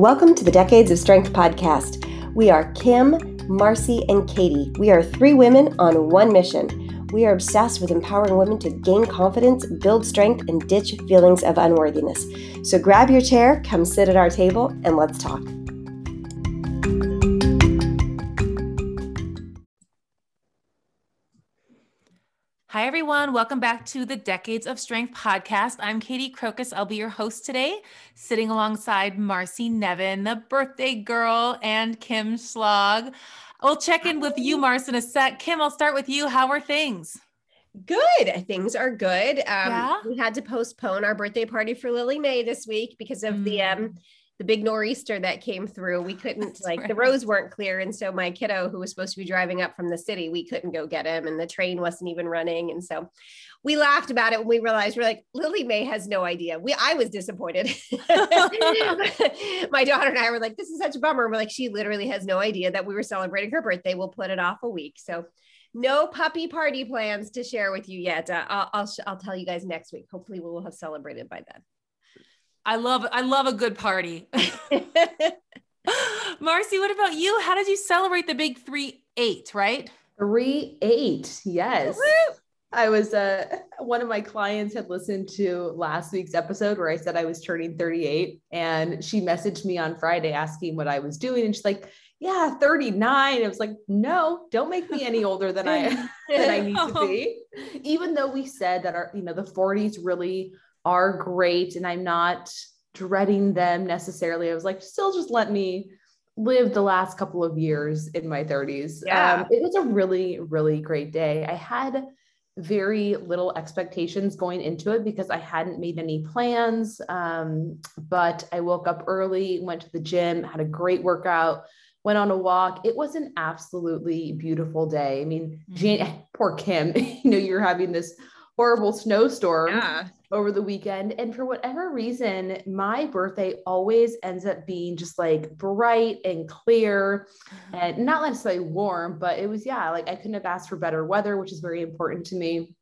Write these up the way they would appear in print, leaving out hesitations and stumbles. Welcome to the Decades of Strength podcast. We are Kim, Marcy, and Katie. We are three women on one mission. We are obsessed with empowering women to gain confidence, build strength, and ditch feelings of unworthiness. So grab your chair, come sit at our table, and let's talk. Hi, everyone. Welcome back to the Decades of Strength podcast. I'm Katie Krokus. I'll be your host today, sitting alongside Marcy Nevin, the birthday girl, and Kim Schlog. We'll check in with you, Marcy, in a sec. Kim, I'll start with you. How are things? Good. Things are good. We had to postpone our birthday party for Lily May this week because of the big nor'easter that came through. We couldn't the roads weren't clear. And so my kiddo who was supposed to be driving up from the city, we couldn't go get him and the train wasn't even running. And so we laughed about it when we realized we're like, Lily May has no idea. I was disappointed. My daughter and I were like, this is such a bummer. We're like, she literally has no idea that we were celebrating her birthday. We'll put it off a week. So no puppy party plans to share with you yet. I'll tell you guys next week. Hopefully we will have celebrated by then. I love a good party. Marcy, what about you? How did you celebrate the big 3-8, right? 3-8. Yes. Woo! I was, one of my clients had listened to last week's episode where I said I was turning 38, and she messaged me on Friday asking what I was doing. And she's like, yeah, 39. I was like, no, don't make me any older than I need to be. Even though we said that our, the 40s really are great and I'm not dreading them necessarily. I was like, still just let me live the last couple of years in my 30s. Yeah. It was a really, really great day. I had very little expectations going into it because I hadn't made any plans. But I woke up early, went to the gym, had a great workout, went on a walk. It was an absolutely beautiful day. I mean, poor Kim, you're having this horrible snowstorm over the weekend. And for whatever reason, my birthday always ends up being just like bright and clear and not necessarily warm, but it was, I couldn't have asked for better weather, which is very important to me.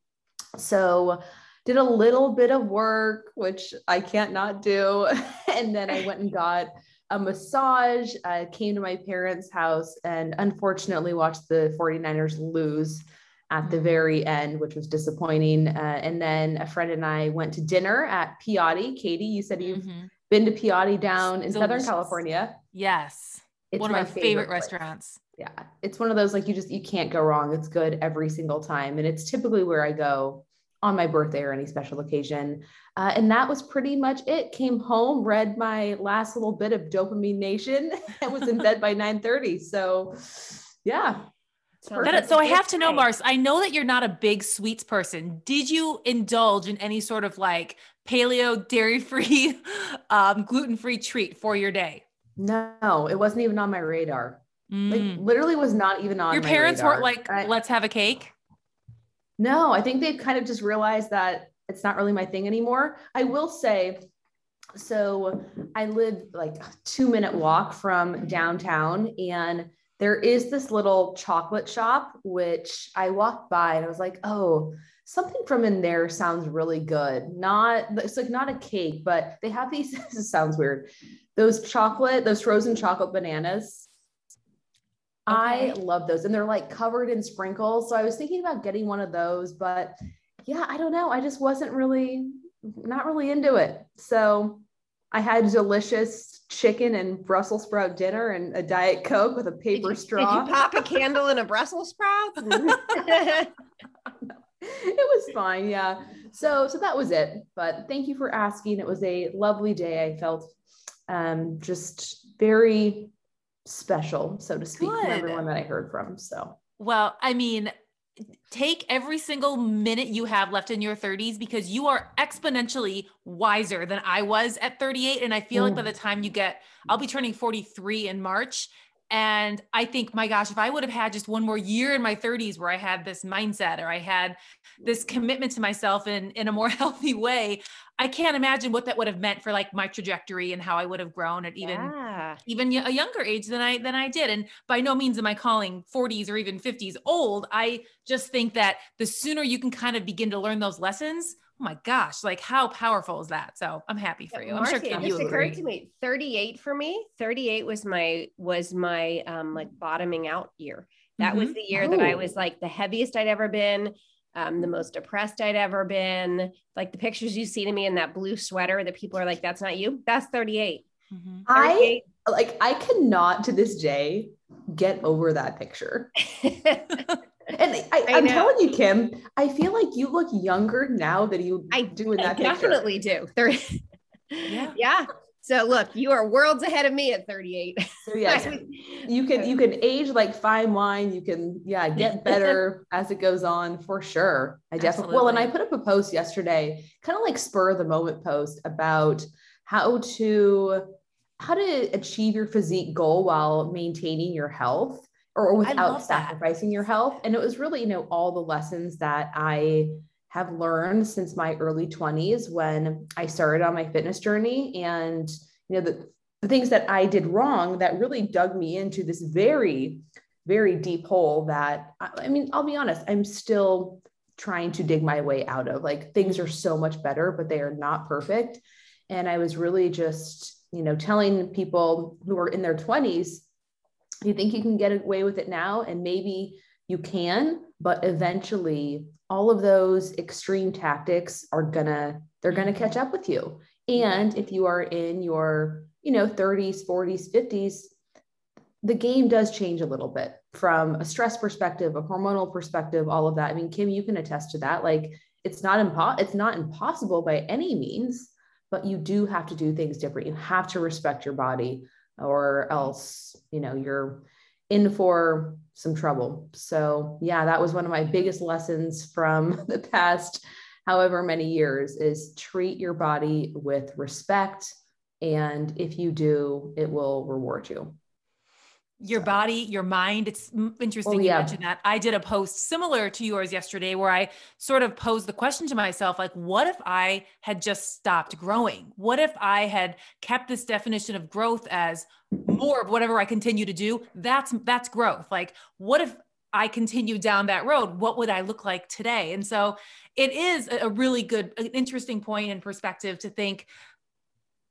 So did a little bit of work, which I can't not do. And then I went and got a massage, came to my parents' house and unfortunately watched the 49ers lose at the very end, which was disappointing. And then a friend and I went to dinner at Piatti. Katie, you said you've been to Piatti down in Southern California. Yes. It's one of my favorite restaurants. Place. Yeah. It's one of those, you can't go wrong. It's good every single time. And it's typically where I go on my birthday or any special occasion. And that was pretty much it. Came home, read my last little bit of Dopamine Nation and was in bed by 9:30. So yeah. So I have to know, Mars, I know that you're not a big sweets person. Did you indulge in any sort of paleo, dairy-free, gluten-free treat for your day? No, it wasn't even on my radar. Literally was not even on my radar. Your parents weren't like, let's have a cake? No, I think they've kind of just realized that it's not really my thing anymore. I will say, so I live 2-minute walk from downtown, and there is this little chocolate shop, which I walked by and I was like, oh, something from in there sounds really good. Not a cake, but they have these, this sounds weird. Those frozen chocolate bananas. Okay. I love those. And they're covered in sprinkles. So I was thinking about getting one of those, but I don't know. I just wasn't really, not really into it. So I had delicious chicken and Brussels sprout dinner and a Diet Coke with a paper straw. Did you pop a candle in a Brussels sprout? It was fine. Yeah. So that was it, but thank you for asking. It was a lovely day. I felt, just very special, so to speak, from everyone that I heard from. So, well, take every single minute you have left in your 30s because you are exponentially wiser than I was at 38. And I feel like by the time I'll be turning 43 in March. And I think, my gosh, if I would have had just one more year in my 30s where I had this mindset or I had this commitment to myself in a more healthy way, I can't imagine what that would have meant for my trajectory and how I would have grown at even Yeah. Even a younger age than I did. And by no means am I calling 40s or even 50s old. I just think that the sooner you can kind of begin to learn those lessons, oh my gosh, like how powerful is that? So I'm happy for you. Marcy, I'm sure it just occurred to me, 38 for me, 38 was my like bottoming out year. That was the year that I was like the heaviest I'd ever been, the most depressed I'd ever been. Like the pictures you see to me in that blue sweater that people are like, that's not you. That's 38. Mm-hmm. I cannot to this day get over that picture. And I'm telling you, Kim, I feel like you look younger now than you do in that picture. I definitely do. Yeah. So look, you are worlds ahead of me at 38. So yeah, you can age like fine wine. You can, get better as it goes on for sure. I definitely will. And I put up a post yesterday, kind of like spur of the moment post about how to achieve your physique goal while maintaining your health, or without sacrificing your health. And it was really, all the lessons that I have learned since my early 20s when I started on my fitness journey, and, the things that I did wrong that really dug me into this very, very deep hole that, I'll be honest, I'm still trying to dig my way out of. Like, things are so much better, but they are not perfect. And I was really just, telling people who are in their 20s, you think you can get away with it now? And maybe you can, but eventually all of those extreme tactics they're going to catch up with you. And if you are in your, 30s, 40s, 50s, the game does change a little bit from a stress perspective, a hormonal perspective, all of that. I mean, Kim, you can attest to that. Like, it's not impossible by any means, but you do have to do things different. You have to respect your body, or else, you're in for some trouble. So yeah, that was one of my biggest lessons from the past however many years, is treat your body with respect. And if you do, it will reward you. Your body, your mind. It's interesting you mentioned that. I did a post similar to yours yesterday where I sort of posed the question to myself, like, what if I had just stopped growing? What if I had kept this definition of growth as more of whatever I continue to do? That's growth. Like, what if I continued down that road? What would I look like today? And so it is a really good, interesting point and perspective to think,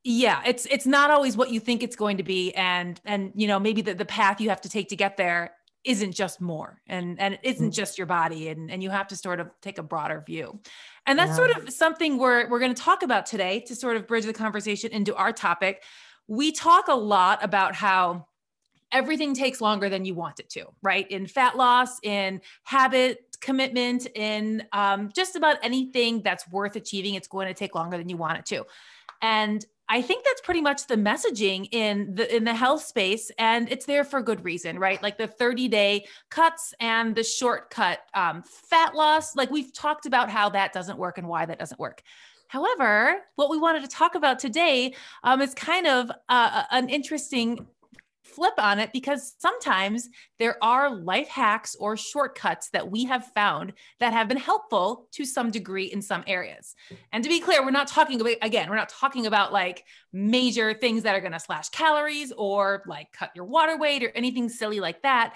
yeah, it's not always what you think it's going to be. And, maybe the path you have to take to get there isn't just more, and it isn't just your body, and you have to sort of take a broader view. And that's sort of something we're going to talk about today to sort of bridge the conversation into our topic. We talk a lot about how everything takes longer than you want it to, right? In fat loss, in habit commitment, in just about anything that's worth achieving, it's going to take longer than you want it to. And I think that's pretty much the messaging in the health space, and it's there for good reason, right? Like the 30-day cuts and the shortcut fat loss. Like, we've talked about how that doesn't work and why that doesn't work. However, what we wanted to talk about today is kind of an interesting flip on it, because sometimes there are life hacks or shortcuts that we have found that have been helpful to some degree in some areas. And to be clear, we're not talking about like major things that are going to slash calories or like cut your water weight or anything silly like that.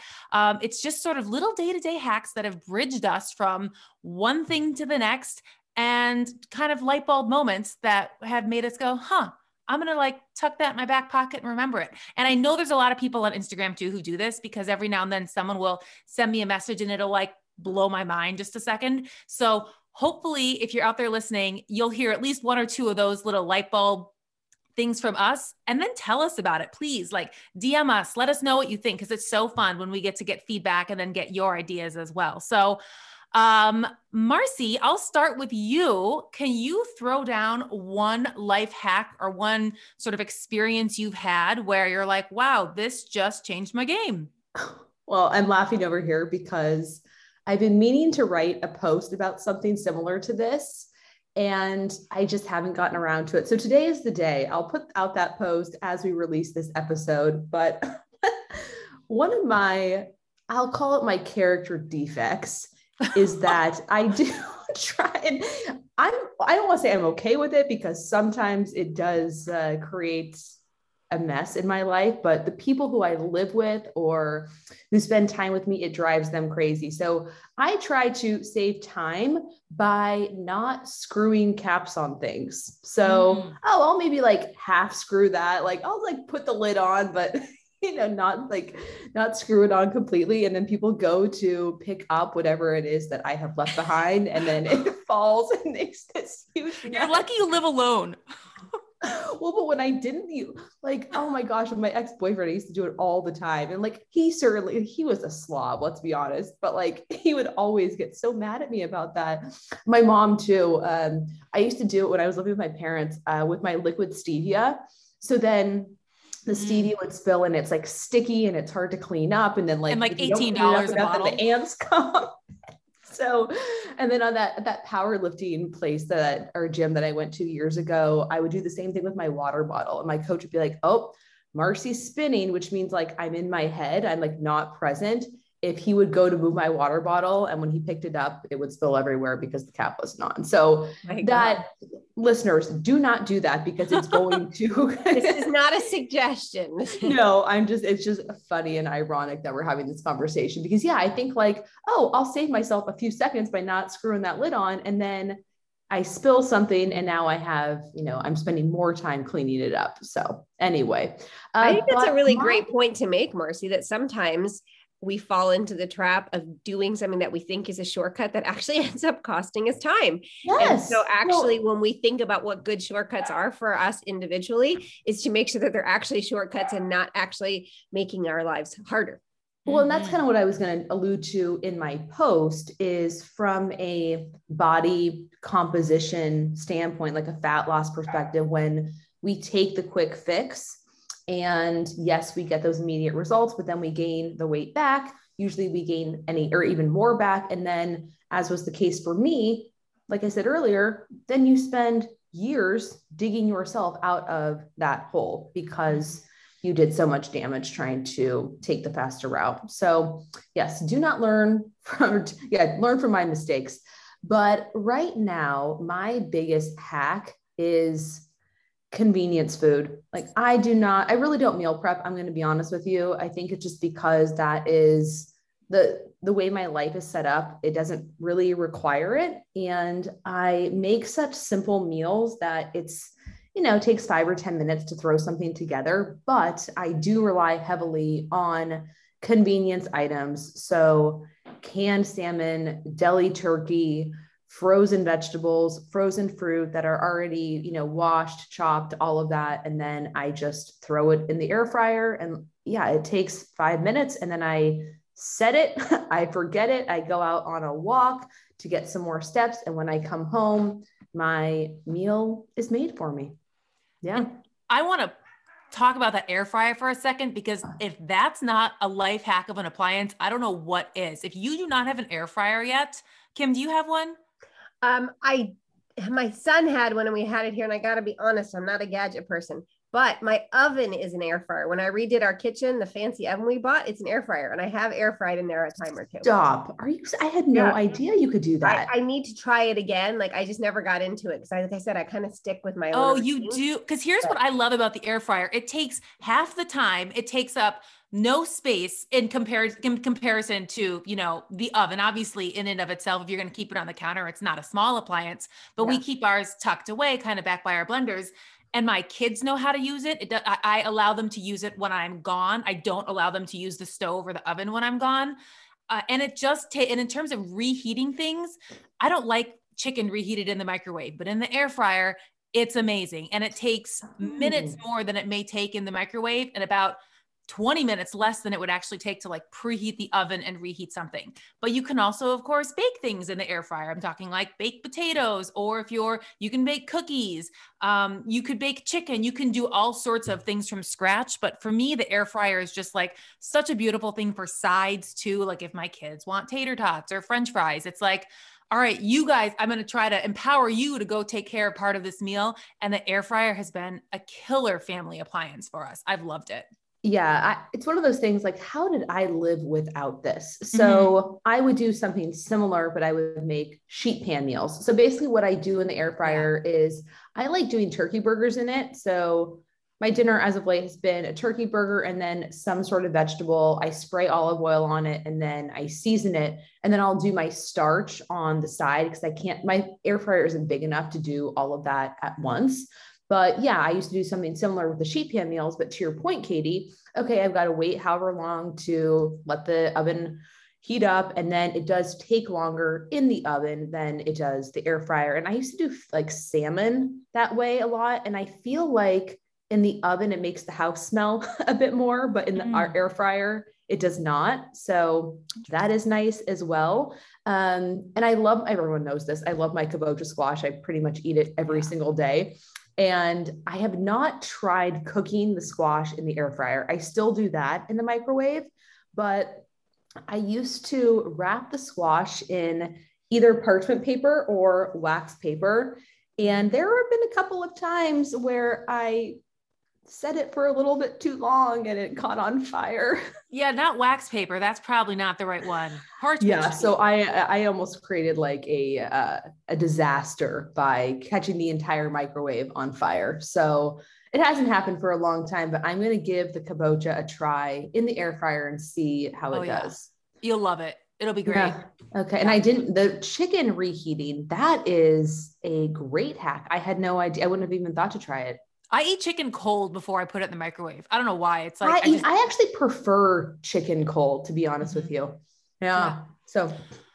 It's just sort of little day-to-day hacks that have bridged us from one thing to the next, and kind of light bulb moments that have made us go, huh, I'm going to like tuck that in my back pocket and remember it. And I know there's a lot of people on Instagram too who do this, because every now and then someone will send me a message and it'll like blow my mind just a second. So hopefully if you're out there listening, you'll hear at least one or two of those little light bulb things from us, and then tell us about it. Please, like, DM us, let us know what you think, because it's so fun when we get to get feedback and then get your ideas as well. So Marcy, I'll start with you. Can you throw down one life hack or one sort of experience you've had where you're like, wow, this just changed my game? Well, I'm laughing over here because I've been meaning to write a post about something similar to this, and I just haven't gotten around to it. So today is the day. I'll put out that post as we release this episode, but one of my, I'll call it my character defects, is that I do try, and I don't want to say I'm okay with it, because sometimes it does create a mess in my life, but the people who I live with or who spend time with me, it drives them crazy. So I try to save time by not screwing caps on things. So, I'll maybe like half screw that. Like I'll like put the lid on, but you know, not screw it on completely. And then people go to pick up whatever it is that I have left behind. And then it falls and makes this huge mess. You're lucky you live alone. Well, but when I didn't, like, oh my gosh, with my ex-boyfriend, I used to do it all the time. And like, he was a slob, let's be honest, but like, he would always get so mad at me about that. My mom too. I used to do it when I was living with my parents, with my liquid stevia. So then the stevia would spill and it's like sticky and it's hard to clean up. And then like, $18 a bottle. The ants come. So, and then on that powerlifting place or gym that I went to years ago, I would do the same thing with my water bottle. And my coach would be like, oh, Marcy's spinning, which means like, I'm in my head. I'm like not present. If he would go to move my water bottle, and when he picked it up, it would spill everywhere because the cap wasn't on. So listeners, do not do that because it's going to. This is not a suggestion. No, it's just funny and ironic that we're having this conversation because I think like, oh, I'll save myself a few seconds by not screwing that lid on. And then I spill something and now I have, I'm spending more time cleaning it up. So anyway. I think that's a really great point to make, Marcy, that sometimes we fall into the trap of doing something that we think is a shortcut that actually ends up costing us time. Yes. And so actually when we think about what good shortcuts are for us individually is to make sure that they're actually shortcuts and not actually making our lives harder. Well, and that's kind of what I was going to allude to in my post is from a body composition standpoint, like a fat loss perspective, when we take the quick fix. And yes, we get those immediate results, but then we gain the weight back. Usually we gain even more back. And then as was the case for me, like I said earlier, then you spend years digging yourself out of that hole because you did so much damage trying to take the faster route. So yes, do not learn from my mistakes. But right now, my biggest hack is convenience food. Like I really don't meal prep. I'm going to be honest with you. I think it's just because that is the way my life is set up. It doesn't really require it. And I make such simple meals that it's, takes 5 or 10 minutes to throw something together, but I do rely heavily on convenience items. So canned salmon, deli turkey, frozen vegetables, frozen fruit that are already, washed, chopped, all of that. And then I just throw it in the air fryer and it takes 5 minutes and then I set it, I forget it. I go out on a walk to get some more steps. And when I come home, my meal is made for me. Yeah. And I want to talk about that air fryer for a second, because if that's not a life hack of an appliance, I don't know what is. If you do not have an air fryer yet, Kim, do you have one? My son had one and we had it here, and I gotta be honest, I'm not a gadget person, but my oven is an air fryer. When I redid our kitchen, the fancy oven we bought, it's an air fryer, and I have air fried in there a time or two. Stop. I had no idea you could do that. I need to try it again. Like I just never got into it. Cause like I said, I kind of stick with my own. Oh, you do. Cause here's what I love about the air fryer. It takes half the time. It takes up no space in comparison to, the oven. Obviously in and of itself, if you're going to keep it on the counter, it's not a small appliance, but we keep ours tucked away kind of back by our blenders, and my kids know how to use it. I allow them to use it when I'm gone. I don't allow them to use the stove or the oven when I'm gone. And it just and in terms of reheating things, I don't like chicken reheated in the microwave, but in the air fryer, it's amazing. And it takes minutes more than it may take in the microwave, and about 20 minutes less than it would actually take to like preheat the oven and reheat something. But you can also, of course, bake things in the air fryer. I'm talking like baked potatoes, or if you can bake cookies, you could bake chicken, you can do all sorts of things from scratch. But for me, the air fryer is just like such a beautiful thing for sides too. Like if my kids want tater tots or French fries, it's like, all right, you guys, I'm going to try to empower you to go take care of part of this meal. And the air fryer has been a killer family appliance for us. I've loved it. Yeah. It's one of those things like, how did I live without this? So I would do something similar, but I would make sheet pan meals. So basically what I do in the air fryer is I like doing turkey burgers in it. So my dinner as of late has been a turkey burger and then some sort of vegetable. I spray olive oil on it and then I season it. And then I'll do my starch on the side because I can't, my air fryer isn't big enough to do all of that at once. But yeah, I used to do something similar with the sheet pan meals. But to your point, Katie, okay, I've got to wait however long to let the oven heat up. And then it does take longer in the oven than it does the air fryer. And I used to do like salmon that way a lot. And I feel like in the oven, it makes the house smell a bit more, but in our air fryer, it does not. So that is nice as well. And I love, everyone knows this, I love my kabocha squash. I pretty much eat it every single day. And I have not tried cooking the squash in the air fryer. I still do that in the microwave, but I used to wrap the squash in either parchment paper or wax paper. And there have been a couple of times where I set it for a little bit too long and it caught on fire. Yeah. Not wax paper. That's probably not the right one. Parchment. Yeah. So I almost created like a disaster by catching the entire microwave on fire. So it hasn't happened for a long time, but I'm going to give the kabocha a try in the air fryer and see how it does. Yeah. You'll love it. It'll be great. Yeah. Okay. And I didn't, the chicken reheating, that is a great hack. I had no idea. I wouldn't have even thought to try it. I eat chicken cold before I put it in the microwave. I don't know why. It's like, I actually prefer chicken cold, to be honest with you. Yeah. So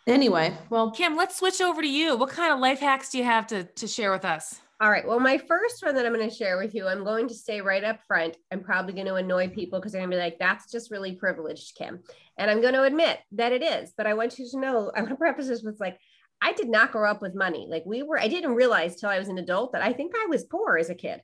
anyway, well, Kim, let's switch over to you. What kind of life hacks do you have to share with us? All right. Well, my first one that I'm going to share with you, I'm going to say right up front, I'm probably going to annoy people because they're going to be like, that's just really privileged, Kim. And I'm going to admit that it is, but I want you to know, I want to preface this with like, I did not grow up with money. Like I didn't realize till I was an adult that I think I was poor as a kid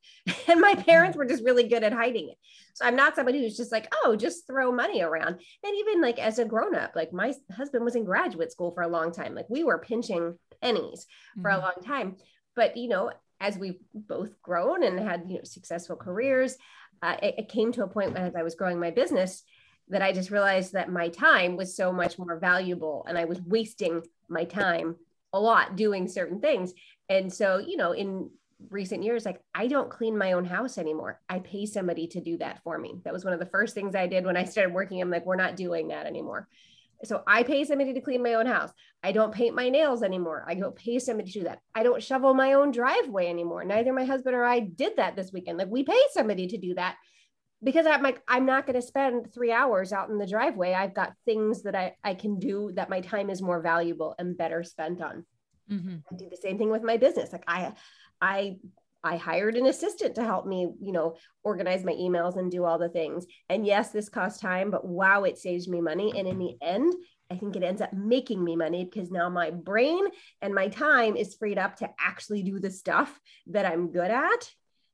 and my parents were just really good at hiding it. So I'm not somebody who's just like, oh, just throw money around. And even like as a grown up, like my husband was in graduate school for a long time. Like we were pinching pennies for a long time, but you know, as we've both grown and had successful careers, it came to a point as I was growing my business that I just realized that my time was so much more valuable and I was wasting my time a lot doing certain things. And so, in recent years, like I don't clean my own house anymore. I pay somebody to do that for me. That was one of the first things I did when I started working. I'm like, we're not doing that anymore. So I pay somebody to clean my own house. I don't paint my nails anymore. I go pay somebody to do that. I don't shovel my own driveway anymore. Neither my husband or I did that this weekend. Like we pay somebody to do that. Because I'm like, I'm not going to spend 3 hours out in the driveway. I've got things that I can do that my time is more valuable and better spent on. Mm-hmm. I do the same thing with my business. Like I hired an assistant to help me, organize my emails and do all the things. And yes, this costs time, but wow, it saves me money. And in the end, I think it ends up making me money because now my brain and my time is freed up to actually do the stuff that I'm good at.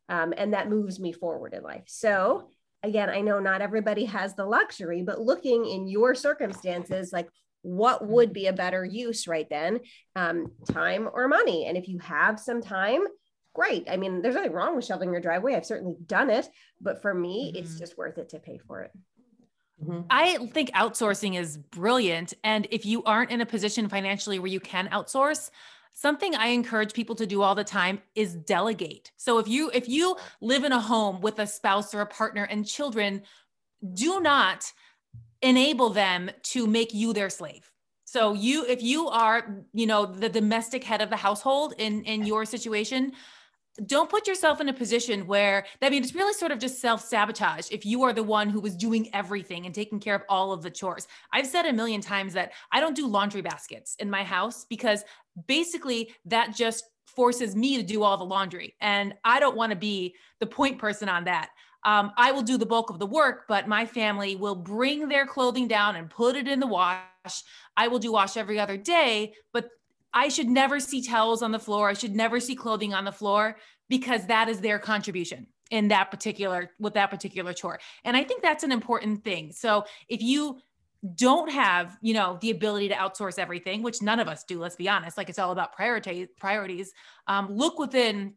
And that moves me forward in life. So again, I know not everybody has the luxury, but looking in your circumstances, like what would be a better use right then, time or money? And if you have some time, great. I mean, there's nothing wrong with shoveling your driveway. I've certainly done it, but for me, it's just worth it to pay for it. Mm-hmm. I think outsourcing is brilliant. And if you aren't in a position financially where you can outsource, something I encourage people to do all the time is delegate. So if you live in a home with a spouse or a partner and children, do not enable them to make you their slave. So if you are the domestic head of the household in your situation, don't put yourself in a position where, it's really sort of just self-sabotage if you are the one who was doing everything and taking care of all of the chores. I've said a million times that I don't do laundry baskets in my house because basically that just forces me to do all the laundry. And I don't want to be the point person on that. I will do the bulk of the work, but my family will bring their clothing down and put it in the wash. I will do wash every other day, but I should never see towels on the floor. I should never see clothing on the floor because that is their contribution with that particular chore. And I think that's an important thing. So if you don't have, the ability to outsource everything, which none of us do, let's be honest, like it's all about priorities, look within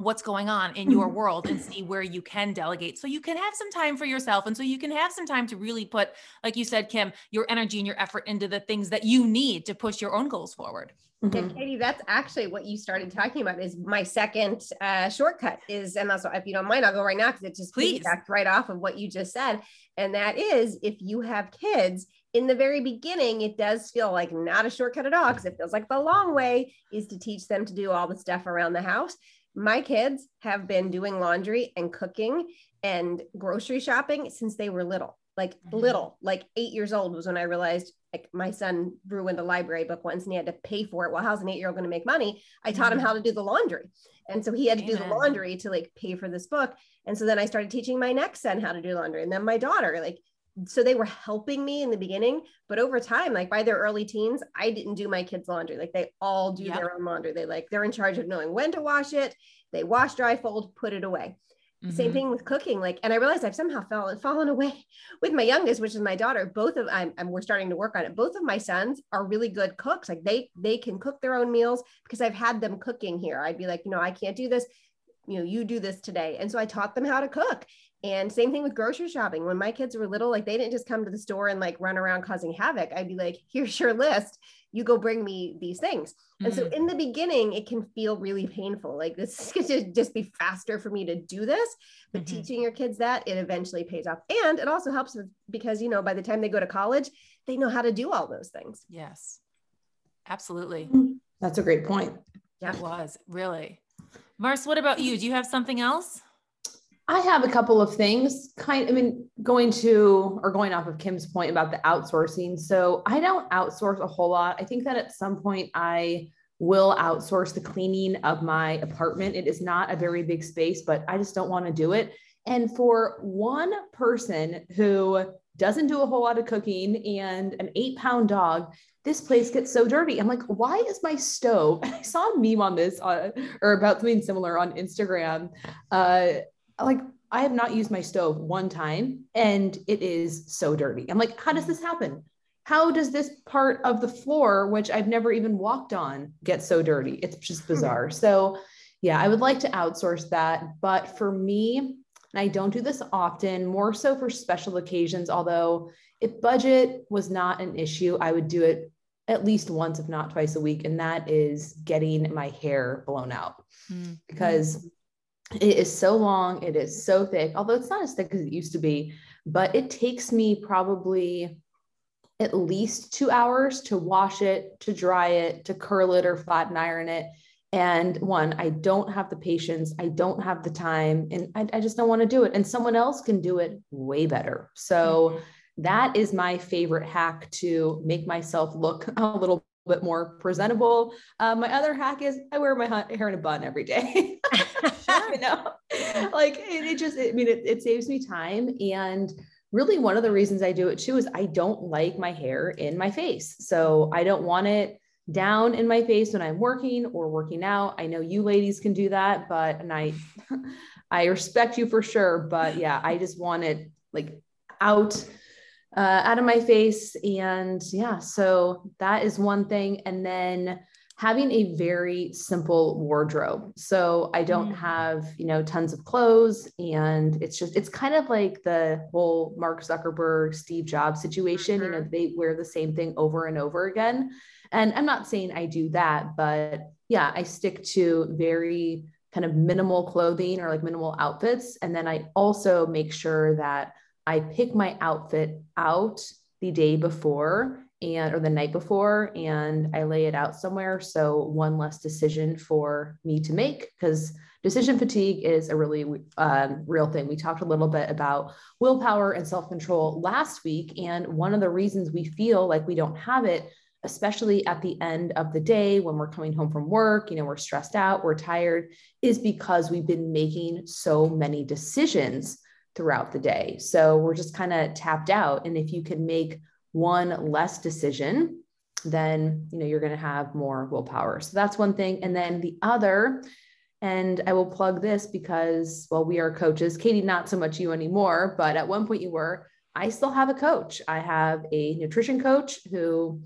what's going on in your world and see where you can delegate. So you can have some time for yourself. And so you can have some time to really put, like you said, Kim, your energy and your effort into the things that you need to push your own goals forward. Mm-hmm. And Katie, that's actually what you started talking about is my second shortcut is, and also if you don't mind, I'll go right now because it just piggybacks right off of what you just said. And that is if you have kids, in the very beginning, it does feel like not a shortcut at all because it feels like the long way is to teach them to do all the stuff around the house. My kids have been doing laundry and cooking and grocery shopping since they were little, like 8 years old was when I realized like my son ruined a library book once and he had to pay for it. Well, how's an 8-year-old going to make money? I taught him how to do the laundry. And so he had to do the laundry to like pay for this book. And so then I started teaching my next son how to do laundry and then my daughter, like, so they were helping me in the beginning, but over time, like by their early teens, I didn't do my kids' laundry. Like they all do their own laundry. They're in charge of knowing when to wash it. They wash, dry, fold, put it away. Mm-hmm. Same thing with cooking. Like, and I realized I've somehow fallen away with my youngest, which is my daughter. Both of we're starting to work on it. Both of my sons are really good cooks. Like they can cook their own meals because I've had them cooking here. I'd be like, you know, I can't do this. You know, you do this today. And so I taught them how to cook. And same thing with grocery shopping. When my kids were little, like they didn't just come to the store and like run around causing havoc. I'd be like, here's your list. You go bring me these things. Mm-hmm. And so in the beginning, it can feel really painful. Like this could just be faster for me to do this, but teaching your kids that it eventually pays off. And it also helps with, because, you know, by the time they go to college, they know how to do all those things. Yes, absolutely. That's a great point. Yeah, it was really. Mars, what about you? Do you have something else? I have a couple of things going off of Kim's point about the outsourcing. So I don't outsource a whole lot. I think that at some point I will outsource the cleaning of my apartment. It is not a very big space, but I just don't want to do it. And for one person who doesn't do a whole lot of cooking and an 8-pound dog, this place gets so dirty. I'm like, why is my stove? I saw a meme on this or about something similar on Instagram. Like I have not used my stove one time and it is so dirty. I'm like, how does this happen? How does this part of the floor, which I've never even walked on, get so dirty? It's just bizarre. So yeah, I would like to outsource that. But for me, and I don't do this often, more so for special occasions, although if budget was not an issue, I would do it at least once, if not twice a week. And that is getting my hair blown out because it is so long. It is so thick, although it's not as thick as it used to be, but it takes me probably at least 2 hours to wash it, to dry it, to curl it or flat and iron it. And one, I don't have the patience. I don't have the time and I just don't want to do it. And someone else can do it way better. So that is my favorite hack to make myself look a little bit more presentable. My other hack is I wear my hair in a bun every day. You know, like it saves me time. And really one of the reasons I do it too is I don't like my hair in my face. So I don't want it down in my face when I'm working or working out. I know you ladies can do that, I respect you for sure. But yeah, I just want it like out of my face. And yeah, so that is one thing. And then having a very simple wardrobe. So I don't have, you know, tons of clothes and it's kind of like the whole Mark Zuckerberg, Steve Jobs situation. You know, they wear the same thing over and over again. And I'm not saying I do that, but yeah, I stick to very kind of minimal clothing or like minimal outfits. And then I also make sure that I pick my outfit out the day before or the night before, and I lay it out somewhere. So one less decision for me to make, because decision fatigue is a really real thing. We talked a little bit about willpower and self-control last week. And one of the reasons we feel like we don't have it, especially at the end of the day, when we're coming home from work, you know, we're stressed out, we're tired, is because we've been making so many decisions throughout the day. So we're just kind of tapped out. And if you can make one less decision, then, you know, you're going to have more willpower. So that's one thing. And then the other, and I will plug this because, well, we are coaches, Katie, not so much you anymore, but at one point you were, I still have a coach. I have a nutrition coach who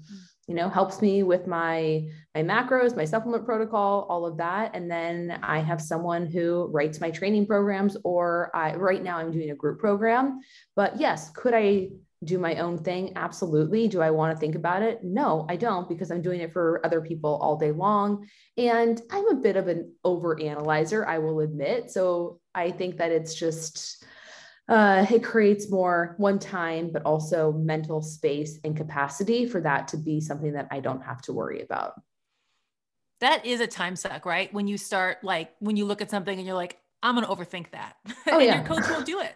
you know, helps me with my macros, my supplement protocol, all of that. And then I have someone who writes my training programs, or right now I'm doing a group program. But yes, could I do my own thing? Absolutely. Do I want to think about it? No, I don't, because I'm doing it for other people all day long. And I'm a bit of an overanalyzer, I will admit. So I think that it's just, it creates more one time, but also mental space and capacity for that to be something that I don't have to worry about. That is a time suck, right? When you start, like, when you look at something and you're like, I'm going to overthink that. Oh, and yeah. Your coach won't do it.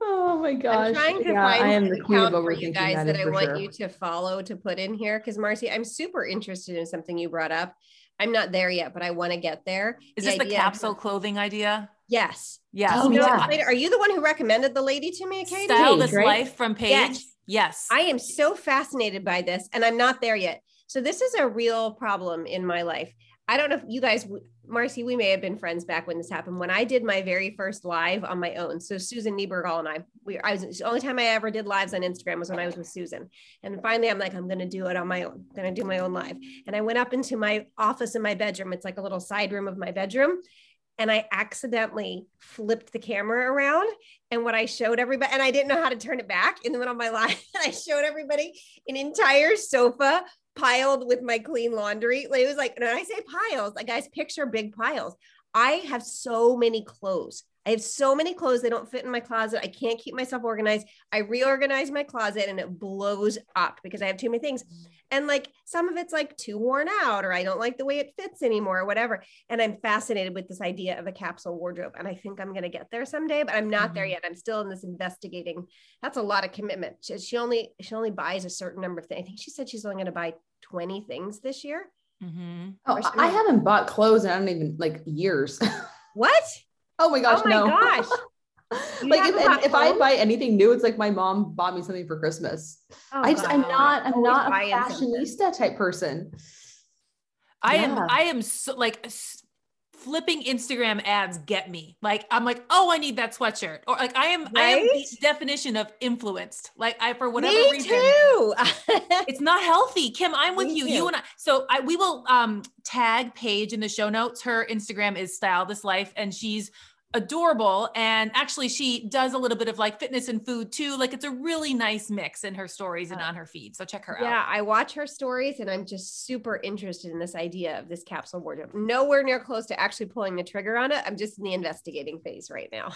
Oh my gosh. I'm trying to find the account for you guys that I want you to follow, to put in here. Cause Marcy, I'm super interested in something you brought up. I'm not there yet, but I want to get there. Is this the capsule clothing idea? Yes. Yes. Oh, yeah. Are you the one who recommended the lady to me, Katie? Style This Life from Paige. Yes. I am so fascinated by this and I'm not there yet. So this is a real problem in my life. I don't know if you guys, Marcy, we may have been friends back when this happened, when I did my very first live on my own. So Susan Niebergall and I was, the only time I ever did lives on Instagram was when I was with Susan. And finally I'm like, I'm going to do it on my own. I'm going to do my own live. And I went up into my office in my bedroom. It's like a little side room of my bedroom. And I accidentally flipped the camera around, and what I showed everybody, and I didn't know how to turn it back in the middle of my life. I showed everybody an entire sofa piled with my clean laundry. It was like, when I say piles, like, guys, picture big piles. I have so many clothes. I have so many clothes. They don't fit in my closet. I can't keep myself organized. I reorganize my closet and it blows up because I have too many things. And like, some of it's like too worn out, or I don't like the way it fits anymore or whatever. And I'm fascinated with this idea of a capsule wardrobe. And I think I'm going to get there someday, but I'm not there yet. I'm still in this investigating. That's a lot of commitment. She only buys a certain number of things. I think she said she's only going to buy 20 things this year. Mm-hmm. Oh, I haven't bought clothes in, I don't even, like, years. What? Oh my gosh. Oh my gosh. Like, if I buy anything new, it's like my mom bought me something for Christmas. Oh, I'm not a fashionista type person. I am so, like, flipping Instagram ads get me. Like, I'm like, oh, I need that sweatshirt. Or like, I am the definition of influenced. Like, I, for whatever me reason, too. It's not healthy. Kim, I'm with you. Too. You and I. So we will tag Paige in the show notes. Her Instagram is Style This Life, and she's adorable. And actually she does a little bit of like fitness and food too. Like, it's a really nice mix in her stories and on her feed. So check her out. Yeah. I watch her stories and I'm just super interested in this idea of this capsule wardrobe. Nowhere near close to actually pulling the trigger on it. I'm just in the investigating phase right now.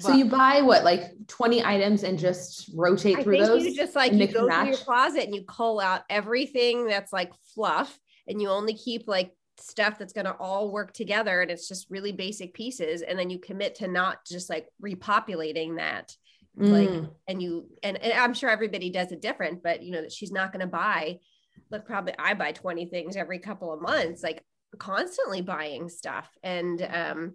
So you buy what, like 20 items and just rotate through those? You just like, you go through your closet and you cull out everything that's like fluff, and you only keep like stuff that's going to all work together, and it's just really basic pieces, and then you commit to not just like repopulating that. Like, and I'm sure everybody does it different, but you know that she's not going to buy, look, probably I buy 20 things every couple of months, like constantly buying stuff. And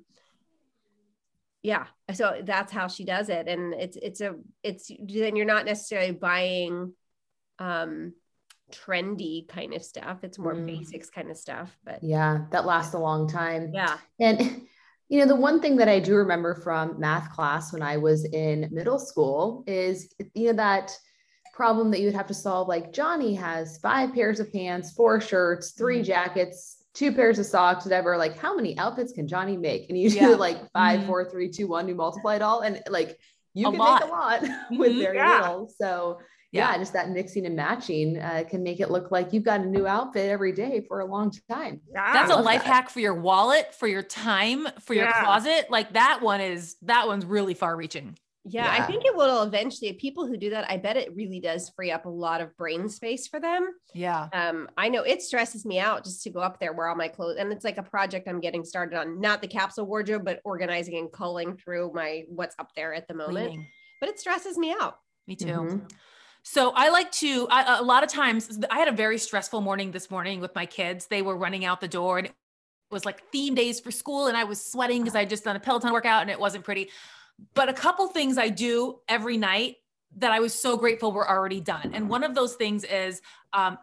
yeah, so that's how she does it. And it's then you're not necessarily buying trendy kind of stuff. It's more basics kind of stuff, but yeah, that lasts a long time. Yeah. And you know, the one thing that I do remember from math class when I was in middle school is, you know, that problem that you would have to solve. Like, Johnny has 5 pairs of pants, 4 shirts, 3 jackets, 2 pairs of socks, whatever. Like, how many outfits can Johnny make? And you do like 5, 4, 3, 2, 1, you multiply it all. And like, you can make a lot with very little. So yeah, just that mixing and matching can make it look like you've got a new outfit every day for a long time. Yeah, that's a life hack for your wallet, for your time, for your closet. Like, that one's really far reaching. Yeah, I think it will eventually, people who do that, I bet it really does free up a lot of brain space for them. Yeah. I know it stresses me out just to go up there where all my clothes, and it's like a project I'm getting started on, not the capsule wardrobe, but organizing and culling through my, what's up there at the moment, but it stresses me out. Me too. Mm-hmm. So I like to, a lot of times, I had a very stressful morning this morning with my kids. They were running out the door and it was like theme days for school. And I was sweating because I had just done a Peloton workout and it wasn't pretty. But a couple things I do every night that I was so grateful were already done. And one of those things is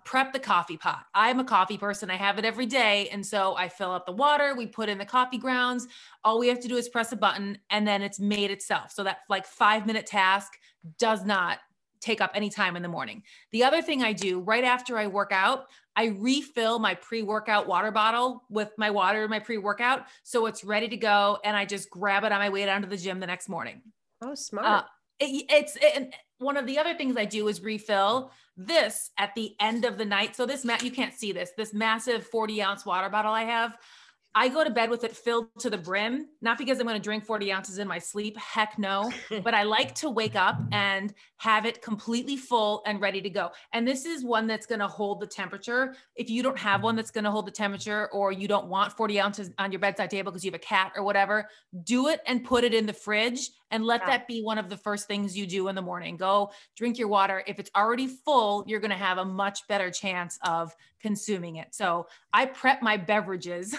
prep the coffee pot. I'm a coffee person. I have it every day. And so I fill up the water, we put in the coffee grounds. All we have to do is press a button and then it's made itself. So that like 5-minute task does not take up any time in the morning. The other thing I do right after I work out, I refill my pre-workout water bottle with my water, my pre-workout. So it's ready to go. And I just grab it on my way down to the gym the next morning. Oh, smart. And one of the other things I do is refill this at the end of the night. So this, Matt, you can't see this, this massive 40-ounce water bottle I have. I go to bed with it filled to the brim, not because I'm going to drink 40 ounces in my sleep. Heck no. But I like to wake up and have it completely full and ready to go. And this is one that's going to hold the temperature. If you don't have one that's going to hold the temperature, or you don't want 40 ounces on your bedside table because you have a cat or whatever, do it and put it in the fridge and let that be one of the first things you do in the morning. Go drink your water. If it's already full, you're going to have a much better chance of consuming it. So I prep my beverages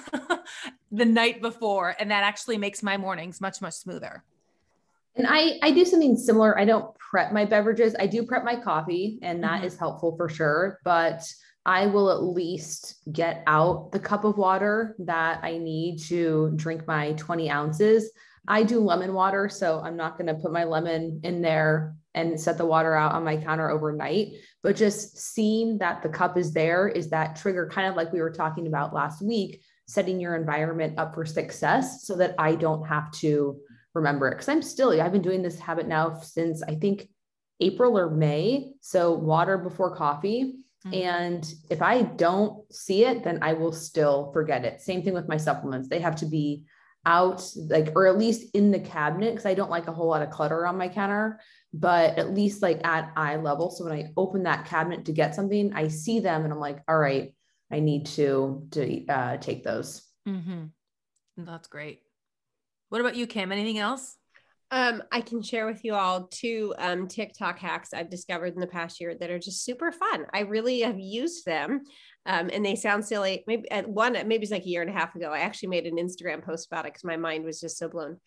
the night before, and that actually makes my mornings much, much smoother. And I do something similar. I don't prep my beverages. I do prep my coffee, and that is helpful for sure. But I will at least get out the cup of water that I need to drink my 20 ounces. I do lemon water, so I'm not going to put my lemon in there and set the water out on my counter overnight, but just seeing that the cup is there is that trigger, kind of like we were talking about last week, setting your environment up for success so that I don't have to remember it. Cause I've been doing this habit now since I think April or May. So water before coffee. And if I don't see it, then I will still forget it. Same thing with my supplements. They have to be out, like, or at least in the cabinet, because I don't like a whole lot of clutter on my counter, but at least like at eye level. So when I open that cabinet to get something, I see them and I'm like, all right, I need to take those. Mm-hmm. That's great. What about you, Kim? Anything else? I can share with you all two TikTok hacks I've discovered in the past year that are just super fun. I really have used them. And they sound silly. Maybe maybe it's like a year and a half ago, I actually made an Instagram post about it because my mind was just so blown.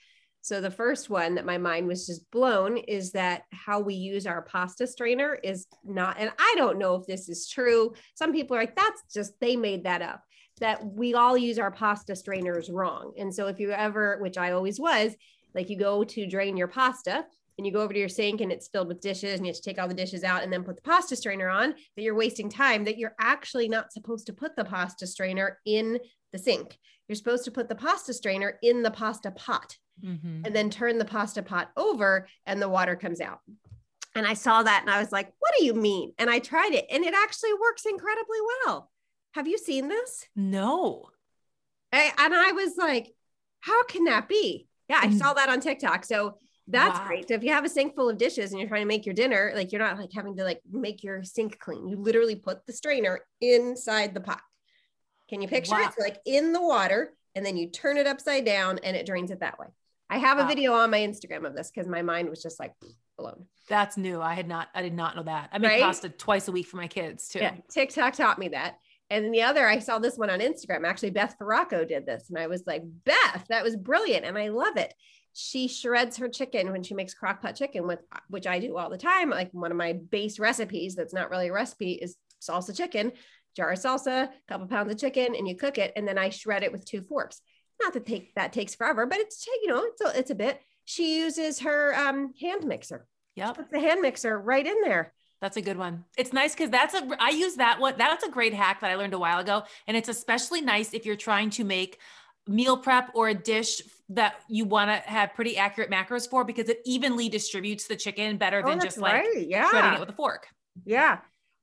So the first one that my mind was just blown is that how we use our pasta strainer is not, and I don't know if this is true. Some people are like, that's just, they made that up, that we all use our pasta strainers wrong. And so if you ever, which I always was, like you go to drain your pasta and you go over to your sink and it's filled with dishes and you have to take all the dishes out and then put the pasta strainer on, that you're wasting time, that you're actually not supposed to put the pasta strainer in the sink. You're supposed to put the pasta strainer in the pasta pot and then turn the pasta pot over and the water comes out. And I saw that and I was like, what do you mean? And I tried it and it actually works incredibly well. Have you seen this? No. And I was like, how can that be? Yeah, I saw that on TikTok. So that's great. So if you have a sink full of dishes and you're trying to make your dinner, like you're not like having to like make your sink clean. You literally put the strainer inside the pot. Can you picture it? So like in the water, and then you turn it upside down and it drains it that way. I have a video on my Instagram of this because my mind was just like blown. That's new. I did not know that. I make pasta twice a week for my kids too. Yeah, TikTok taught me that. And then the other, I saw this one on Instagram. Actually, Beth Ferracco did this. And I was like, Beth, that was brilliant. And I love it. She shreds her chicken when she makes crockpot chicken, which I do all the time. Like one of my base recipes that's not really a recipe is salsa chicken, jar of salsa, couple pounds of chicken, and you cook it. And then I shred it with two forks. Not that that takes forever, but it's, you know, it's a bit. She uses her hand mixer. Yeah, puts the hand mixer right in there. That's a good one. It's nice because I use that one. That's a great hack that I learned a while ago. And it's especially nice if you're trying to make meal prep or a dish that you want to have pretty accurate macros for, because it evenly distributes the chicken better than just like shredding it with a fork. Yeah.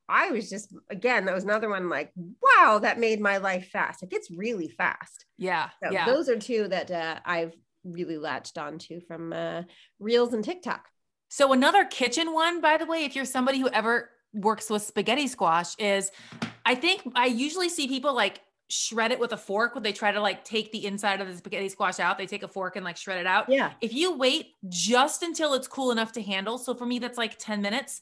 I was just, again, that was another one like, wow, that made my life fast. It gets really fast. Yeah. So those are two that I've really latched onto from Reels and TikTok. So another kitchen one, by the way, if you're somebody who ever works with spaghetti squash, is I think I usually see people like shred it with a fork when they try to like take the inside of the spaghetti squash out. They take a fork and like shred it out. Yeah. If you wait just until it's cool enough to handle. So for me, that's like 10 minutes,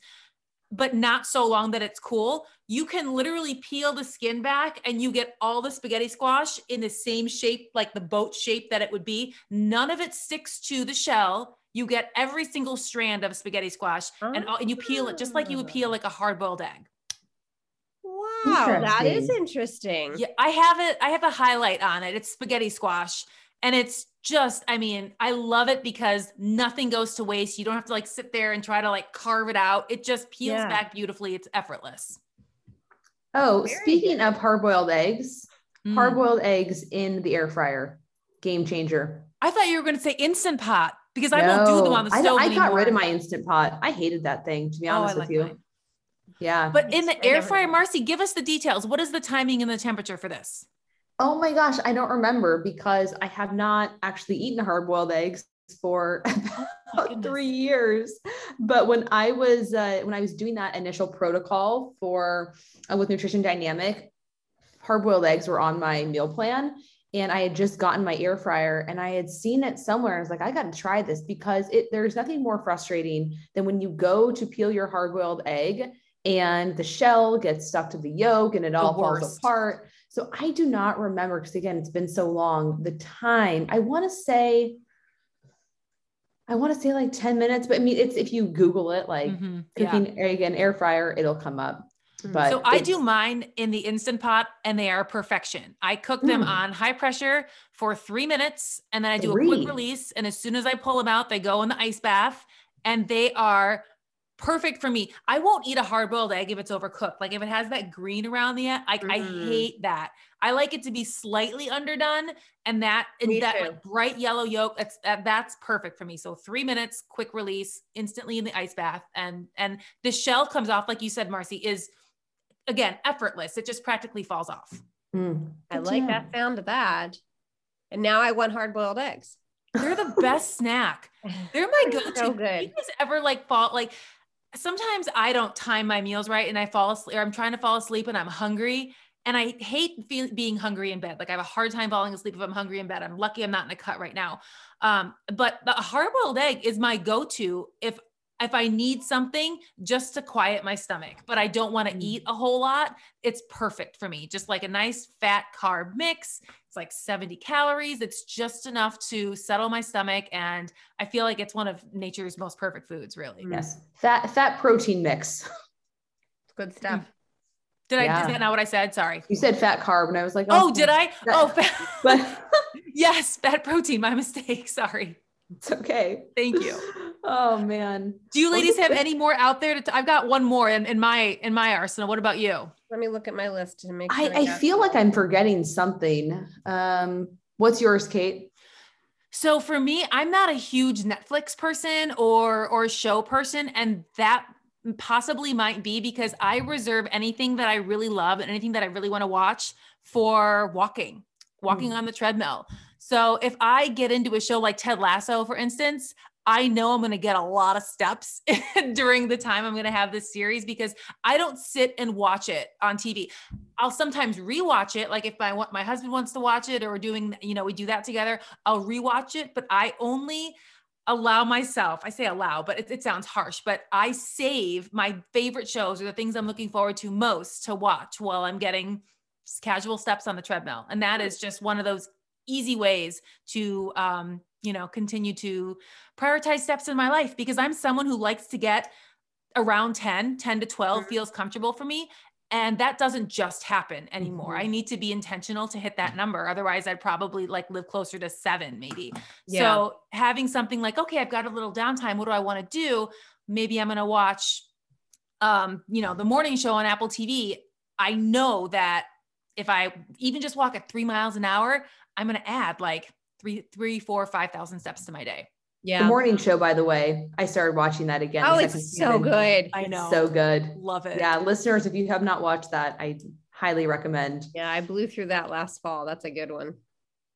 but not so long that it's cool. You can literally peel the skin back and you get all the spaghetti squash in the same shape, like the boat shape that it would be. None of it sticks to the shell. You get every single strand of spaghetti squash and you peel it just like you would peel like a hard boiled egg. Wow. That is interesting. Yeah, I have a highlight on it. It's spaghetti squash. And it's just, I mean, I love it because nothing goes to waste. You don't have to like sit there and try to like carve it out. It just peels back beautifully. It's effortless. Oh, speaking of hard-boiled eggs in the air fryer, game changer. I thought you were going to say Instant Pot because I won't do them on the stove anymore. I got rid of my Instant Pot. I hated that thing, to be honest with you. Mine. Yeah. But in the air fryer, Marcy, give us the details. What is the timing and the temperature for this? Oh my gosh. I don't remember because I have not actually eaten hard-boiled eggs for about 3 years. But when I was doing that initial protocol for, with Nutrition Dynamic, hard-boiled eggs were on my meal plan. And I had just gotten my air fryer and I had seen it somewhere. I was like, I got to try this because there's nothing more frustrating than when you go to peel your hard-boiled egg and the shell gets stuck to the yolk and it all falls apart. So I do not remember, because again, it's been so long, the time. I want to say like 10 minutes, but I mean, it's, if you Google it, like cooking egg in air fryer, it'll come up. But so I do mine in the Instant Pot and they are perfection. I cook them on high pressure for 3 minutes and then I do a quick release. And as soon as I pull them out, they go in the ice bath and they are perfect for me. I won't eat a hard-boiled egg if it's overcooked. Like if it has that green around the end, I hate that. I like it to be slightly underdone, and that like bright yellow yolk, that's perfect for me. So 3 minutes, quick release, instantly in the ice bath. And the shell comes off, like you said, Marcy, is again, effortless. It just practically falls off. I like that sound of that. And now I want hard-boiled eggs. They're the best snack. They're my go-to. So good. You guys ever like sometimes I don't time my meals right and I fall asleep, or I'm trying to fall asleep and I'm hungry, and I hate being hungry in bed. Like I have a hard time falling asleep if I'm hungry in bed. I'm lucky I'm not in a cut right now. But the hard-boiled egg is my go-to if I need something just to quiet my stomach, but I don't want to eat a whole lot. It's perfect for me. Just like a nice fat carb mix. It's like 70 calories. It's just enough to settle my stomach. And I feel like it's one of nature's most perfect foods, really. Yes. Fat protein mix. Good stuff. Is that not what I said? Sorry. You said fat carb. And I was like, did I? Yes. Fat protein. My mistake. Sorry. It's okay. Thank you. Oh man. Do you ladies have any more out there? I've got one more in my arsenal. What about you? Let me look at my list to make sure. I feel like I'm forgetting something. What's yours, Kate? So for me, I'm not a huge Netflix person or show person. And that possibly might be because I reserve anything that I really love and anything that I really want to watch for walking on the treadmill. So if I get into a show like Ted Lasso, for instance, I know I'm going to get a lot of steps during the time I'm going to have this series, because I don't sit and watch it on TV. I'll sometimes rewatch it. Like if my husband wants to watch it, or we're doing, we do that together, I'll rewatch it, but I only allow myself, I say allow, but it sounds harsh, but I save my favorite shows or the things I'm looking forward to most to watch while I'm getting casual steps on the treadmill. And that is just one of those easy ways to, continue to prioritize steps in my life, because I'm someone who likes to get around 10 to 12 feels comfortable for me. And that doesn't just happen anymore. I need to be intentional to hit that number. Otherwise I'd probably like live closer to 7 maybe. Yeah. So having something like, okay, I've got a little downtime. What do I want to do? Maybe I'm going to watch, The Morning Show on Apple TV. I know that if I even just walk at 3 miles an hour, I'm going to add like 3, 4, 5,000 steps to my day. Yeah. The Morning Show, by the way, I started watching that again. Oh, it's so good. I know. So good. Love it. Yeah. Listeners, if you have not watched that, I highly recommend. Yeah. I blew through that last fall. That's a good one.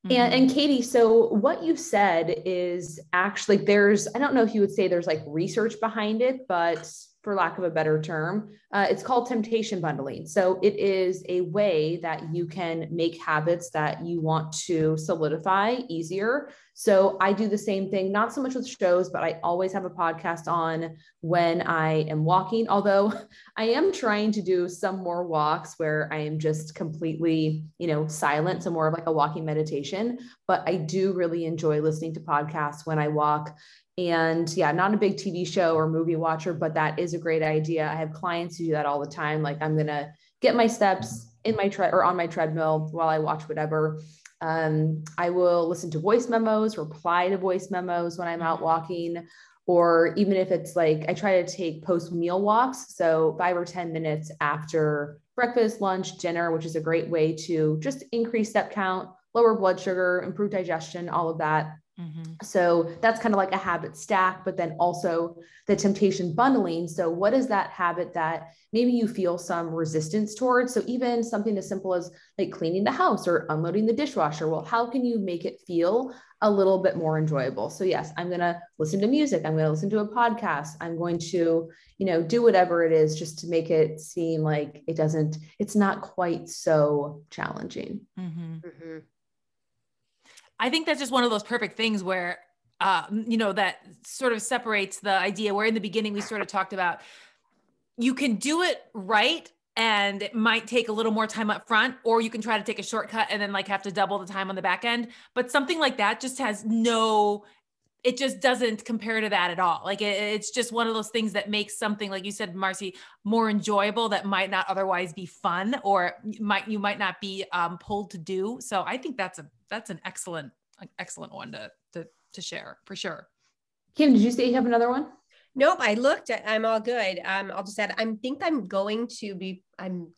And Katie, so what you said is actually I don't know if you would say there's like research behind it, but for lack of a better term, it's called temptation bundling. So it is a way that you can make habits that you want to solidify easier. So I do the same thing, not so much with shows, but I always have a podcast on when I am walking. Although I am trying to do some more walks where I am just completely, silent. So more of like a walking meditation, but I do really enjoy listening to podcasts when I walk. And yeah, not a big TV show or movie watcher, but that is a great idea. I have clients who do that all the time. Like I'm going to get my steps in my or on my treadmill while I watch whatever. I will listen to voice memos, reply to voice memos when I'm out walking, or even if it's like, I try to take post meal walks. So 5 or 10 minutes after breakfast, lunch, dinner, which is a great way to just increase step count, lower blood sugar, improve digestion, all of that. Mm-hmm. So that's kind of like a habit stack, but then also the temptation bundling. So what is that habit that maybe you feel some resistance towards? So even something as simple as like cleaning the house or unloading the dishwasher. Well, how can you make it feel a little bit more enjoyable? So yes, I'm going to listen to music. I'm going to listen to a podcast. I'm going to, you know, do whatever it is just to make it seem like it doesn't, it's not quite so challenging. Mm-hmm. Mm-hmm. I think that's just one of those perfect things where, you know, that sort of separates the idea where in the beginning we sort of talked about, you can do it right. And it might take a little more time up front, or you can try to take a shortcut and then like have to double the time on the back end. But something like that just has no, it just doesn't compare to that at all. Like it's just one of those things that makes something, like you said, Marcy, more enjoyable that might not otherwise be fun, or you might not be pulled to do. So I think that's an excellent one to share for sure. Kim, did you say you have another one? Nope. I looked, I'm all good. I'll just add, I'm going to be in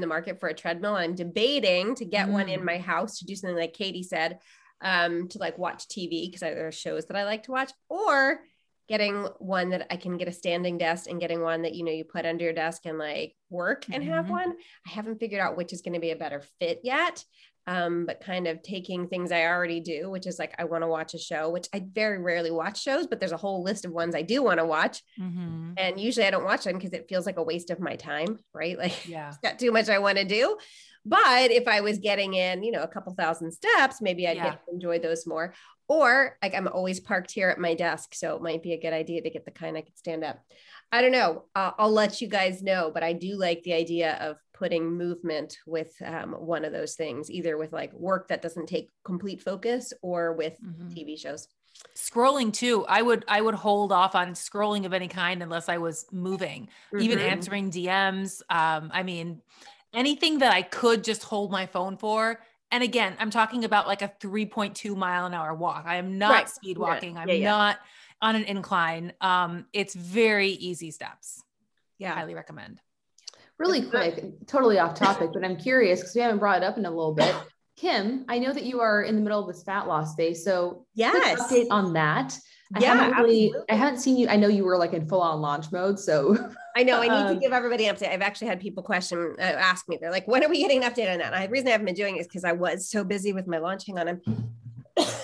the market for a treadmill. I'm debating to get one in my house to do something like Katie said, to like watch TV, because there are shows that I like to watch, or getting one that I can get a standing desk and getting one that, you know, you put under your desk and like work and have one. I haven't figured out which is going to be a better fit yet. But kind of taking things I already do, which is like, I want to watch a show, which I very rarely watch shows, but there's a whole list of ones I do want to watch. Mm-hmm. And usually I don't watch them because it feels like a waste of my time, right? Like it's got too much I want to do. But if I was getting in, you know, a couple thousand steps, maybe I'd get to enjoy those more. Or like I'm always parked here at my desk. So it might be a good idea to get the kind I could stand up. I don't know. I'll let you guys know, but I do like the idea of putting movement with one of those things, either with like work that doesn't take complete focus or with TV shows. Scrolling too. I would hold off on scrolling of any kind unless I was moving, even answering DMs. I mean, anything that I could just hold my phone for. And again, I'm talking about like a 3.2 mile an hour walk. I am not speed walking. Yeah. I'm not on an incline. It's very easy steps. Yeah. Highly recommend. Really quick, totally off topic, but I'm curious because we haven't brought it up in a little bit. Kim, I know that you are in the middle of this fat loss phase. So quick update on that. I haven't seen you. I know you were like in full on launch mode. So I know I need to give everybody an update. I've actually had people ask me, they're like, when are we getting an update on that? And the reason I haven't been doing it is because I was so busy with my launch. Hang on.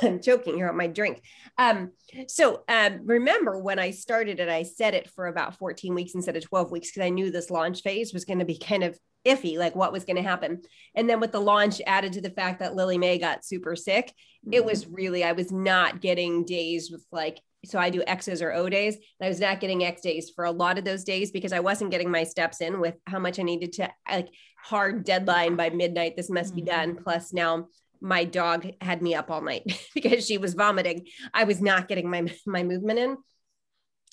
I'm joking. You're on my drink. Remember when I started it, I said it for about 14 weeks instead of 12 weeks, because I knew this launch phase was going to be kind of iffy, like what was going to happen. And then with the launch added to the fact that Lily May got super sick, it was really, I was not getting days with like, so I do X's or O days. And I was not getting X days for a lot of those days because I wasn't getting my steps in with how much I needed to, like hard deadline by midnight, this must be done. Plus now my dog had me up all night because she was vomiting. I was not getting my movement in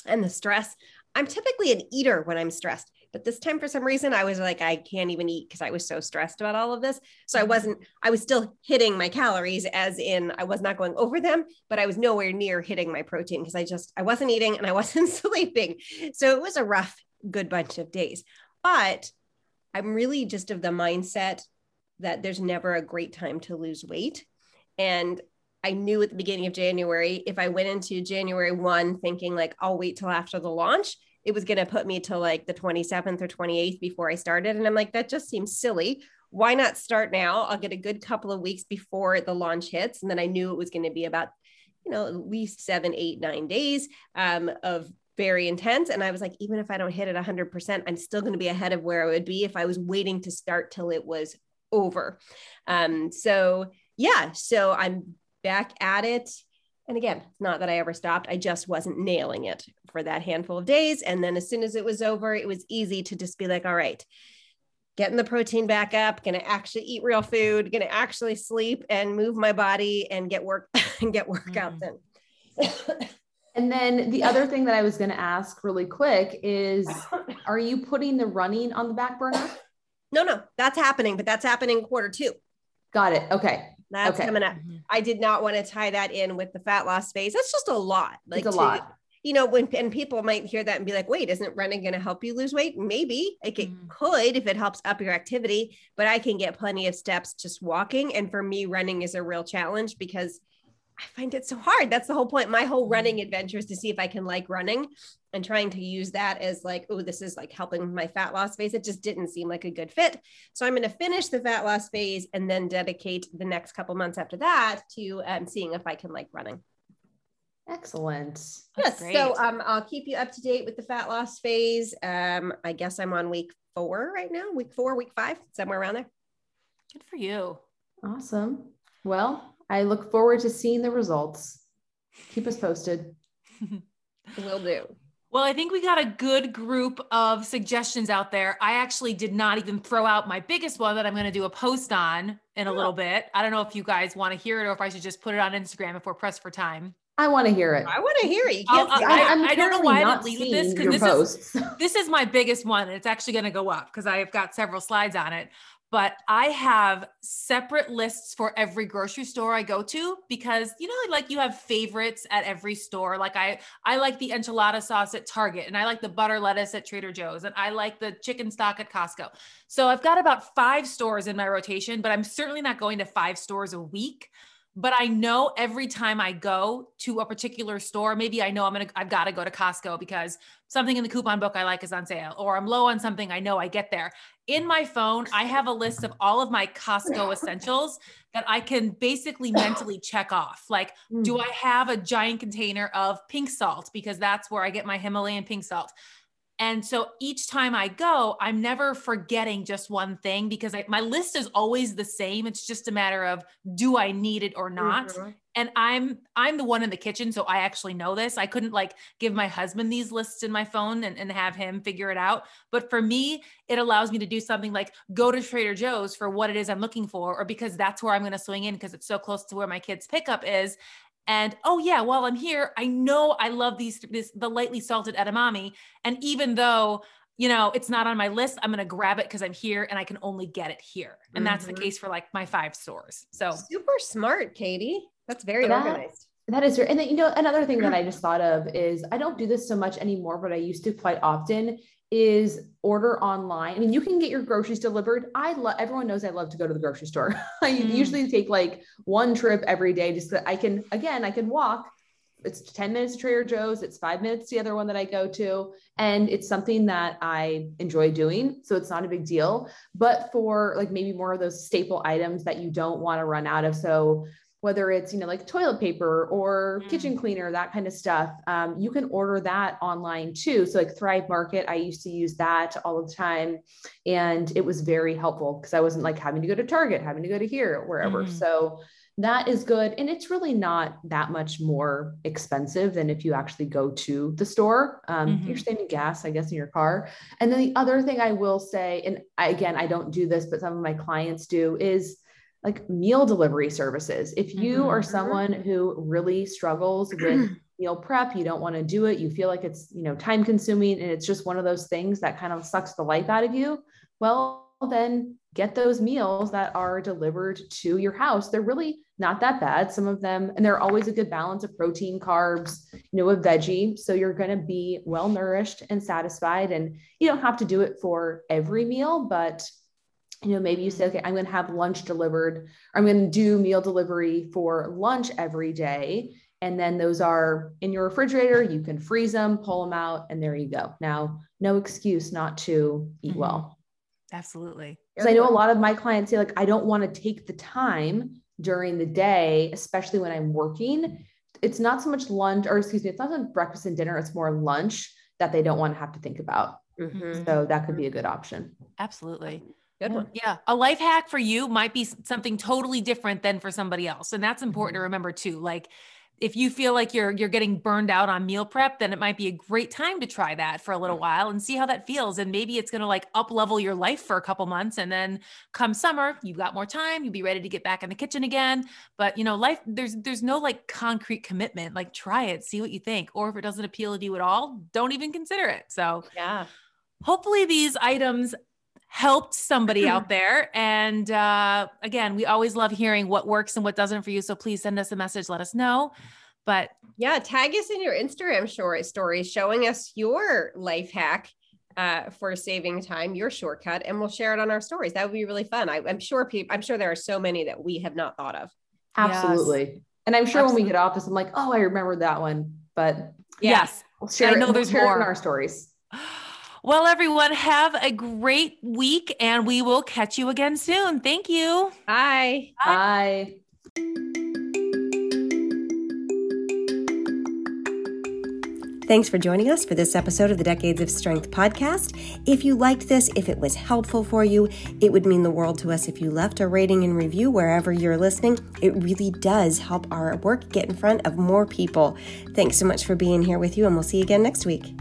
and the stress. I'm typically an eater when I'm stressed, but this time for some reason, I was like, I can't even eat because I was so stressed about all of this. So I was still hitting my calories, as in I was not going over them, but I was nowhere near hitting my protein because I wasn't eating and I wasn't sleeping. So it was a rough, good bunch of days, but I'm really just of the mindset that there's never a great time to lose weight. And I knew at the beginning of January, if I went into January 1 thinking like, I'll wait till after the launch, it was going to put me to like the 27th or 28th before I started. And I'm like, that just seems silly. Why not start now? I'll get a good couple of weeks before the launch hits. And then I knew it was going to be about, you know, at least 7, 8, 9 days of very intense. And I was like, even if I don't hit it 100%, I'm still going to be ahead of where I would be if I was waiting to start till it was over. So I'm back at it. And again, it's not that I ever stopped. I just wasn't nailing it for that handful of days. And then as soon as it was over, it was easy to just be like, all right, getting the protein back up, going to actually eat real food, going to actually sleep and move my body and get workouts in. And then the other thing that I was going to ask really quick is, are you putting the running on the back burner? No, that's happening, but that's happening quarter 2. Got it. Okay. That's okay. Coming up. Mm-hmm. I did not want to tie that in with the fat loss phase. That's just a lot. Like it's a lot. You know, when, and people might hear that and be like, wait, isn't running going to help you lose weight? Maybe like it could, if it helps up your activity, but I can get plenty of steps just walking. And for me, running is a real challenge because I find it so hard. That's the whole point. My whole running adventure is to see if I can like running and trying to use that as like, oh, this is like helping my fat loss phase. It just didn't seem like a good fit. So I'm going to finish the fat loss phase and then dedicate the next couple months after that to seeing if I can like running. Excellent. Yes. So I'll keep you up to date with the fat loss phase. I guess I'm on week 4 right now, week 4, week 5, somewhere around there. Good for you. Awesome. Well, I look forward to seeing the results. Keep us posted. Will do. Well, I think we got a good group of suggestions out there. I actually did not even throw out my biggest one that I'm going to do a post on in a little bit. I don't know if you guys want to hear it or if I should just put it on Instagram if we're pressed for time. I want to hear it. I want to hear it. I don't know why I didn't leave with this because this is my biggest one. And it's actually going to go up because I've got several slides on it. But I have separate lists for every grocery store I go to because, you know, like you have favorites at every store. Like I like the enchilada sauce at Target and I like the butter lettuce at Trader Joe's and I like the chicken stock at Costco. So I've got about 5 stores in my rotation, but I'm certainly not going to 5 stores a week. But I know every time I go to a particular store, maybe I know I've got to go to Costco because something in the coupon book I like is on sale, or I'm low on something I know I get there. In my phone, I have a list of all of my Costco essentials that I can basically mentally check off. Like, do I have a giant container of pink salt? Because that's where I get my Himalayan pink salt. And so each time I go, I'm never forgetting just one thing because my list is always the same. It's just a matter of, do I need it or not? Mm-hmm. And I'm the one in the kitchen. So I actually know this. I couldn't like give my husband these lists in my phone and have him figure it out. But for me, it allows me to do something like go to Trader Joe's for what it is I'm looking for, or because that's where I'm going to swing in because it's so close to where my kids' pickup is. And, oh yeah, while I'm here, I know I love the lightly salted edamame. And even though, you know, it's not on my list, I'm going to grab it because I'm here and I can only get it here. And that's the case for like my 5 stores. So super smart, Katie. That's very organized. That is. And then, you know, another thing that I just thought of is I don't do this so much anymore, but I used to quite often is order online. I mean, you can get your groceries delivered. Everyone knows I love to go to the grocery store. I usually take like one trip every day just so that I can walk. It's 10 minutes to Trader Joe's. It's 5 minutes to the other one that I go to. And it's something that I enjoy doing. So it's not a big deal, but for like maybe more of those staple items that you don't want to run out of. So whether it's, you know, like toilet paper or kitchen cleaner, that kind of stuff. You can order that online too. So like Thrive Market, I used to use that all the time. And it was very helpful because I wasn't like having to go to Target, having to go to here, wherever. So that is good. And it's really not that much more expensive than if you actually go to the store. You're saving gas, I guess, in your car. And then the other thing I will say, and I don't do this, but some of my clients do, is like meal delivery services. If you are someone who really struggles with meal prep, you don't want to do it, you feel like it's, you know, time consuming and it's just one of those things that kind of sucks the life out of you. Well, then get those meals that are delivered to your house. They're really not that bad. Some of them, and they're always a good balance of protein, carbs, you know, a veggie. So you're going to be well nourished and satisfied, and you don't have to do it for every meal, but you know, maybe you say, okay, I'm going to have lunch delivered, or I'm going to do meal delivery for lunch every day. And then those are in your refrigerator. You can freeze them, pull them out, and there you go. Now, no excuse not to eat well. Absolutely. Because I know a lot of my clients say like, I don't want to take the time during the day, especially when I'm working. It's not so much lunch, or excuse me, it's not so much breakfast and dinner. It's more lunch that they don't want to have to think about. So that could be a good option. Absolutely. Good one. Yeah. A life hack for you might be something totally different than for somebody else. And that's important to remember too. Like if you feel like you're getting burned out on meal prep, then it might be a great time to try that for a little while and see how that feels. And maybe it's going to like up level your life for a couple months. And then come summer, you've got more time, you'll be ready to get back in the kitchen again. But you know, life, there's no like concrete commitment, like try it, see what you think, or if it doesn't appeal to you at all, don't even consider it. So yeah, hopefully these items helped somebody out there. And again, we always love hearing what works and what doesn't for you. So please send us a message, let us know. But yeah, tag us in your Instagram story showing us your life hack for saving time, your shortcut, and we'll share it on our stories. That would be really fun. I'm sure there are so many that we have not thought of. Absolutely. Yes. And I'm sure when we get off this, I'm like, oh, I remember that one. But yes, we'll share it in our stories. Well, everyone, have a great week and we will catch you again soon. Thank you. Bye. Bye. Thanks for joining us for this episode of the Decades of Strength podcast. If you liked this, if it was helpful for you, it would mean the world to us if you left a rating and review wherever you're listening. It really does help our work get in front of more people. Thanks so much for being here with you, and we'll see you again next week.